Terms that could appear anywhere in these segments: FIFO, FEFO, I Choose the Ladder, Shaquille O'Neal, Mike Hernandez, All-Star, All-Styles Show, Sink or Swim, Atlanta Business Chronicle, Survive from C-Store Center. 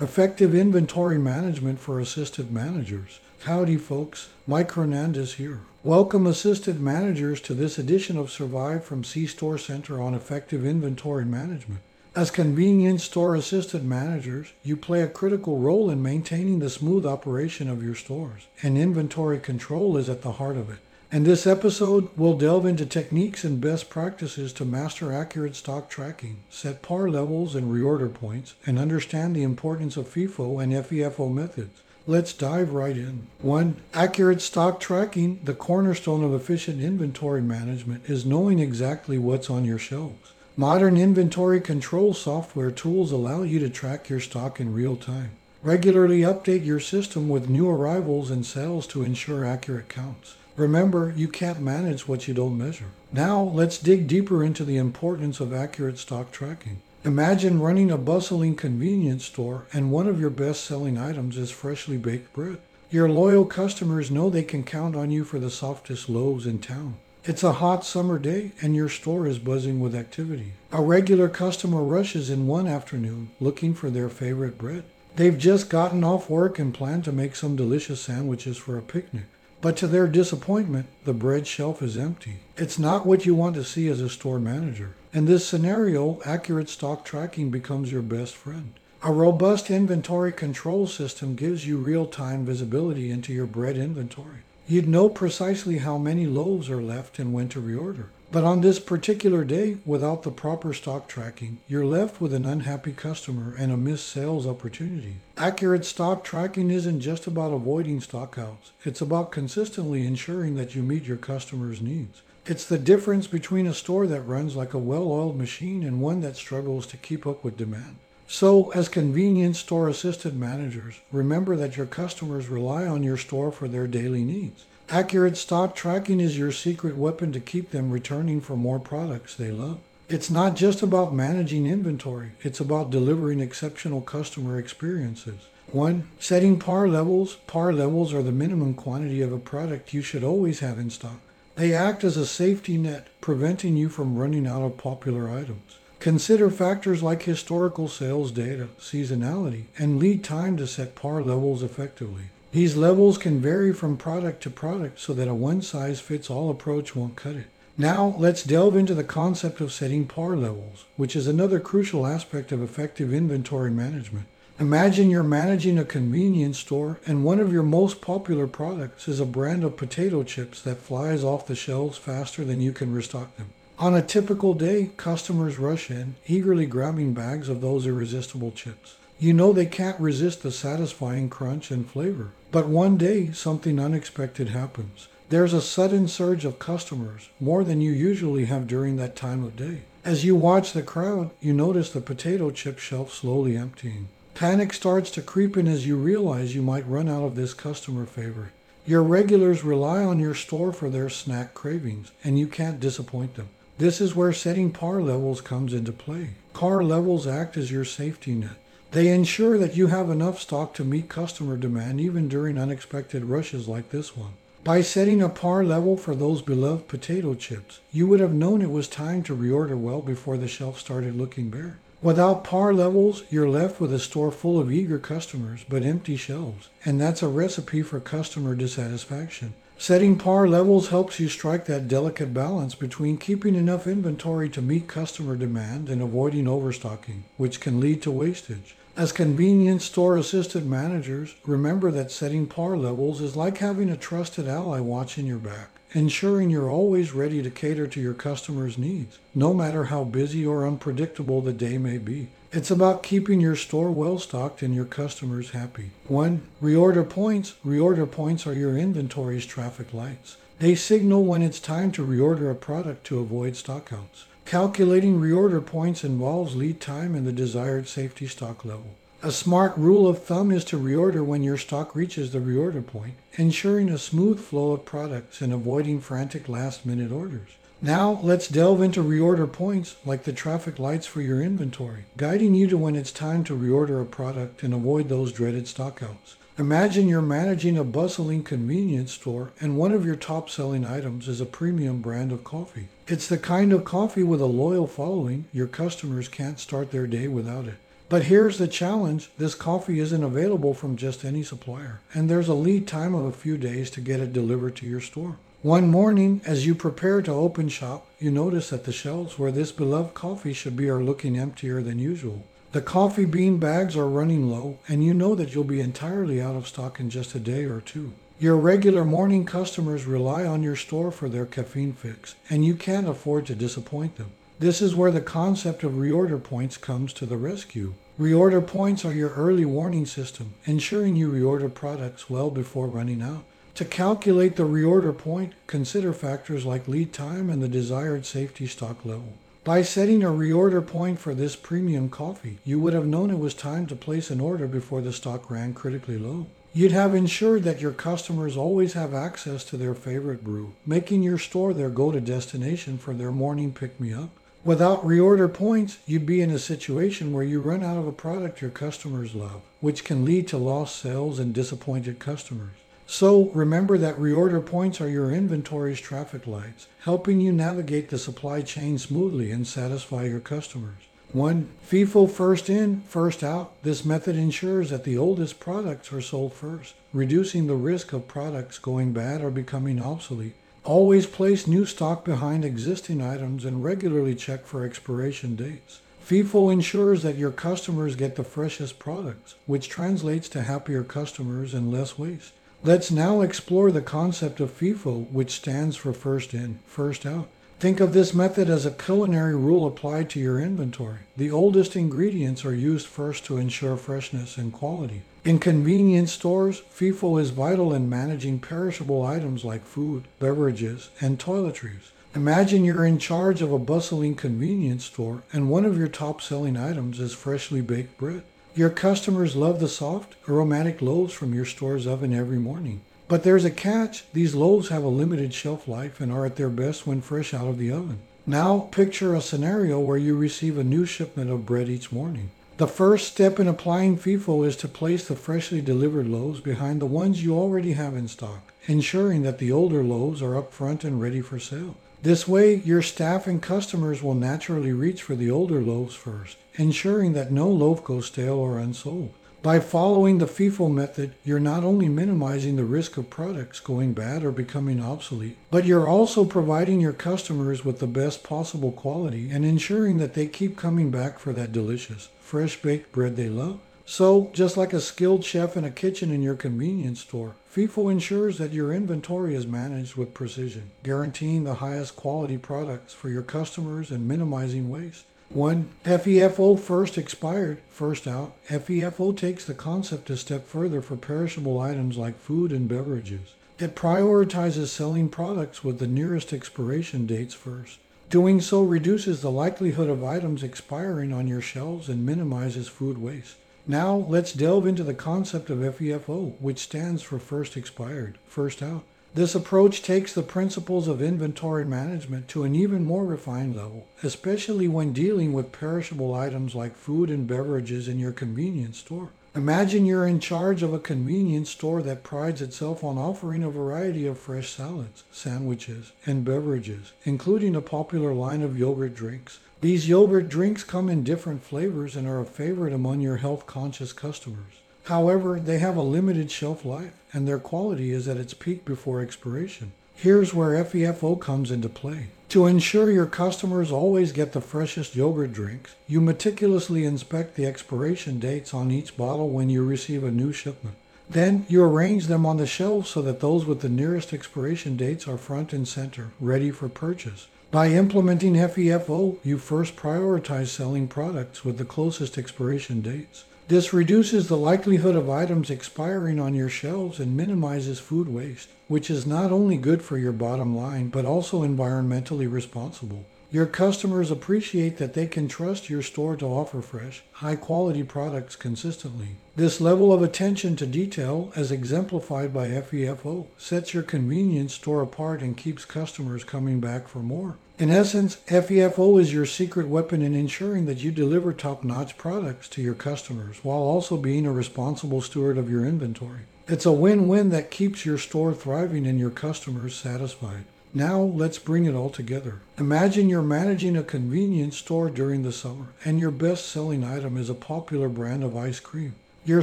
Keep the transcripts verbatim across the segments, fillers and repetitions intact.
Effective inventory management for assistant managers. Howdy folks, Mike Hernandez here. Welcome assistant managers to this edition of Survive from C-Store Center on effective inventory management. As convenience store assistant managers, you play a critical role in maintaining the smooth operation of your stores, and inventory control is at the heart of it. In this episode, we'll delve into techniques and best practices to master accurate stock tracking, set par levels and reorder points, and understand the importance of FIFO and FEFO methods. Let's dive right in. one. Accurate stock tracking, the cornerstone of efficient inventory management, is knowing exactly what's on your shelves. Modern inventory control software tools allow you to track your stock in real time. Regularly update your system with new arrivals and sales to ensure accurate counts. Remember, you can't manage what you don't measure. Now, let's dig deeper into the importance of accurate stock tracking. Imagine running a bustling convenience store and one of your best-selling items is freshly baked bread. Your loyal customers know they can count on you for the softest loaves in town. It's a hot summer day and your store is buzzing with activity. A regular customer rushes in one afternoon looking for their favorite bread. They've just gotten off work and plan to make some delicious sandwiches for a picnic. But to their disappointment, the bread shelf is empty. It's not what you want to see as a store manager. In this scenario, accurate stock tracking becomes your best friend. A robust inventory control system gives you real-time visibility into your bread inventory. You'd know precisely how many loaves are left and when to reorder. But on this particular day, without the proper stock tracking, you're left with an unhappy customer and a missed sales opportunity. Accurate stock tracking isn't just about avoiding stockouts. It's about consistently ensuring that you meet your customers' needs. It's the difference between a store that runs like a well-oiled machine and one that struggles to keep up with demand. So, as convenience store assistant managers, remember that your customers rely on your store for their daily needs. Accurate stock tracking is your secret weapon to keep them returning for more products they love. It's not just about managing inventory, it's about delivering exceptional customer experiences. one. Setting par levels. Par levels are the minimum quantity of a product you should always have in stock. They act as a safety net, preventing you from running out of popular items. Consider factors like historical sales data, seasonality, and lead time to set par levels effectively. These levels can vary from product to product so that a one-size-fits-all approach won't cut it. Now, let's delve into the concept of setting par levels, which is another crucial aspect of effective inventory management. Imagine you're managing a convenience store and one of your most popular products is a brand of potato chips that flies off the shelves faster than you can restock them. On a typical day, customers rush in, eagerly grabbing bags of those irresistible chips. You know they can't resist the satisfying crunch and flavor. But one day, something unexpected happens. There's a sudden surge of customers, more than you usually have during that time of day. As you watch the crowd, you notice the potato chip shelf slowly emptying. Panic starts to creep in as you realize you might run out of this customer favorite. Your regulars rely on your store for their snack cravings, and you can't disappoint them. This is where setting par levels comes into play. Par levels act as your safety net. They ensure that you have enough stock to meet customer demand even during unexpected rushes like this one. By setting a par level for those beloved potato chips, you would have known it was time to reorder well before the shelf started looking bare. Without par levels, you're left with a store full of eager customers but empty shelves, and that's a recipe for customer dissatisfaction. Setting par levels helps you strike that delicate balance between keeping enough inventory to meet customer demand and avoiding overstocking, which can lead to wastage. As convenience store assistant managers, remember that setting par levels is like having a trusted ally watching your back, ensuring you're always ready to cater to your customers' needs, no matter how busy or unpredictable the day may be. It's about keeping your store well-stocked and your customers happy. one. Reorder points. Reorder points are your inventory's traffic lights. They signal when it's time to reorder a product to avoid stockouts. Calculating reorder points involves lead time and the desired safety stock level. A smart rule of thumb is to reorder when your stock reaches the reorder point, ensuring a smooth flow of products and avoiding frantic last-minute orders. Now, let's delve into reorder points, like the traffic lights for your inventory, guiding you to when it's time to reorder a product and avoid those dreaded stockouts. Imagine you're managing a bustling convenience store and one of your top-selling items is a premium brand of coffee. It's the kind of coffee with a loyal following your customers can't start their day without it. But here's the challenge. This coffee isn't available from just any supplier, and there's a lead time of a few days to get it delivered to your store. One morning, as you prepare to open shop, you notice that the shelves where this beloved coffee should be are looking emptier than usual. The coffee bean bags are running low, and you know that you'll be entirely out of stock in just a day or two. Your regular morning customers rely on your store for their caffeine fix, and you can't afford to disappoint them. This is where the concept of reorder points comes to the rescue. Reorder points are your early warning system, ensuring you reorder products well before running out. To calculate the reorder point, consider factors like lead time and the desired safety stock level. By setting a reorder point for this premium coffee, you would have known it was time to place an order before the stock ran critically low. You'd have ensured that your customers always have access to their favorite brew, making your store their go-to destination for their morning pick-me-up. Without reorder points, you'd be in a situation where you run out of a product your customers love, which can lead to lost sales and disappointed customers. So, remember that reorder points are your inventory's traffic lights, helping you navigate the supply chain smoothly and satisfy your customers. one FIFO first in, first out. This method ensures that the oldest products are sold first, reducing the risk of products going bad or becoming obsolete. Always place new stock behind existing items and regularly check for expiration dates. FIFO ensures that your customers get the freshest products, which translates to happier customers and less waste. Let's now explore the concept of FIFO, which stands for first in, first out. Think of this method as a culinary rule applied to your inventory. The oldest ingredients are used first to ensure freshness and quality. In convenience stores, FIFO is vital in managing perishable items like food, beverages, and toiletries. Imagine you're in charge of a bustling convenience store and one of your top-selling items is freshly baked bread. Your customers love the soft, aromatic loaves from your store's oven every morning. But there's a catch. These loaves have a limited shelf life and are at their best when fresh out of the oven. Now, picture a scenario where you receive a new shipment of bread each morning. The first step in applying FIFO is to place the freshly delivered loaves behind the ones you already have in stock, ensuring that the older loaves are up front and ready for sale. This way, your staff and customers will naturally reach for the older loaves first, ensuring that no loaf goes stale or unsold. By following the FIFO method, you're not only minimizing the risk of products going bad or becoming obsolete, but you're also providing your customers with the best possible quality and ensuring that they keep coming back for that delicious, fresh-baked bread they love. So, just like a skilled chef in a kitchen in your convenience store, FIFO ensures that your inventory is managed with precision, guaranteeing the highest quality products for your customers and minimizing waste. one FEFO first expired, first out. FEFO takes the concept a step further for perishable items like food and beverages. It prioritizes selling products with the nearest expiration dates first. Doing so reduces the likelihood of items expiring on your shelves and minimizes food waste. Now, let's delve into the concept of FEFO, which stands for first expired, first out. This approach takes the principles of inventory management to an even more refined level, especially when dealing with perishable items like food and beverages in your convenience store. Imagine you're in charge of a convenience store that prides itself on offering a variety of fresh salads, sandwiches, and beverages, including a popular line of yogurt drinks. These yogurt drinks come in different flavors and are a favorite among your health-conscious customers. However, they have a limited shelf life, and their quality is at its peak before expiration. Here's where FEFO comes into play. To ensure your customers always get the freshest yogurt drinks, you meticulously inspect the expiration dates on each bottle when you receive a new shipment. Then, you arrange them on the shelf so that those with the nearest expiration dates are front and center, ready for purchase. By implementing FEFO, you first prioritize selling products with the closest expiration dates. This reduces the likelihood of items expiring on your shelves and minimizes food waste, which is not only good for your bottom line, but also environmentally responsible. Your customers appreciate that they can trust your store to offer fresh, high-quality products consistently. This level of attention to detail, as exemplified by FEFO, sets your convenience store apart and keeps customers coming back for more. In essence, FEFO is your secret weapon in ensuring that you deliver top-notch products to your customers while also being a responsible steward of your inventory. It's a win-win that keeps your store thriving and your customers satisfied. Now let's bring it all together. Imagine you're managing a convenience store during the summer, and your best-selling item is a popular brand of ice cream. Your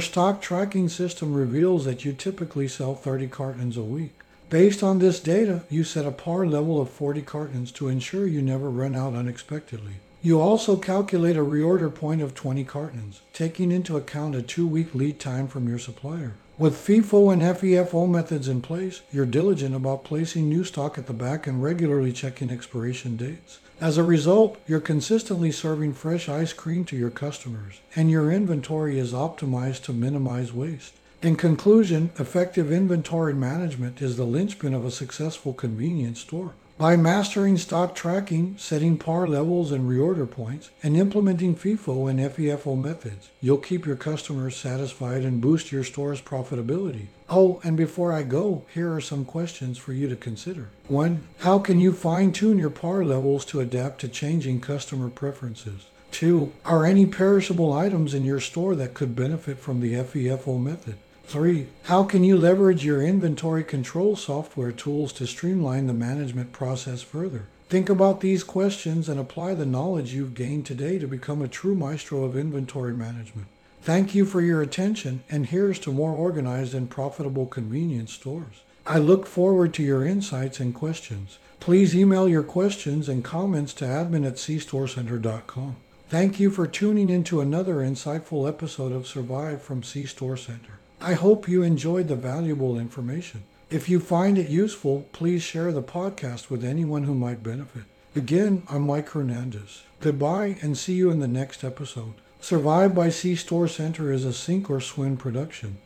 stock tracking system reveals that you typically sell thirty cartons a week. Based on this data, you set a par level of forty cartons to ensure you never run out unexpectedly. You also calculate a reorder point of twenty cartons, taking into account a two-week lead time from your supplier. With FIFO and FEFO methods in place, you're diligent about placing new stock at the back and regularly checking expiration dates. As a result, you're consistently serving fresh ice cream to your customers, and your inventory is optimized to minimize waste. In conclusion, effective inventory management is the linchpin of a successful convenience store. By mastering stock tracking, setting par levels and reorder points, and implementing FIFO and FEFO methods, you'll keep your customers satisfied and boost your store's profitability. Oh, and before I go, here are some questions for you to consider. one. How can you fine-tune your par levels to adapt to changing customer preferences? two. Are any perishable items in your store that could benefit from the FEFO method? three. How can you leverage your inventory control software tools to streamline the management process further? Think about these questions and apply the knowledge you've gained today to become a true maestro of inventory management. Thank you for your attention, and here's to more organized and profitable convenience stores. I look forward to your insights and questions. Please email your questions and comments to admin at c store center dot com. Thank you for tuning in to another insightful episode of Survive from C-Store Center. I hope you enjoyed the valuable information. If you find it useful, please share the podcast with anyone who might benefit. Again, I'm Mike Hernandez. Goodbye, and see you in the next episode. Survive by C-Store Center is a Sink or Swim production.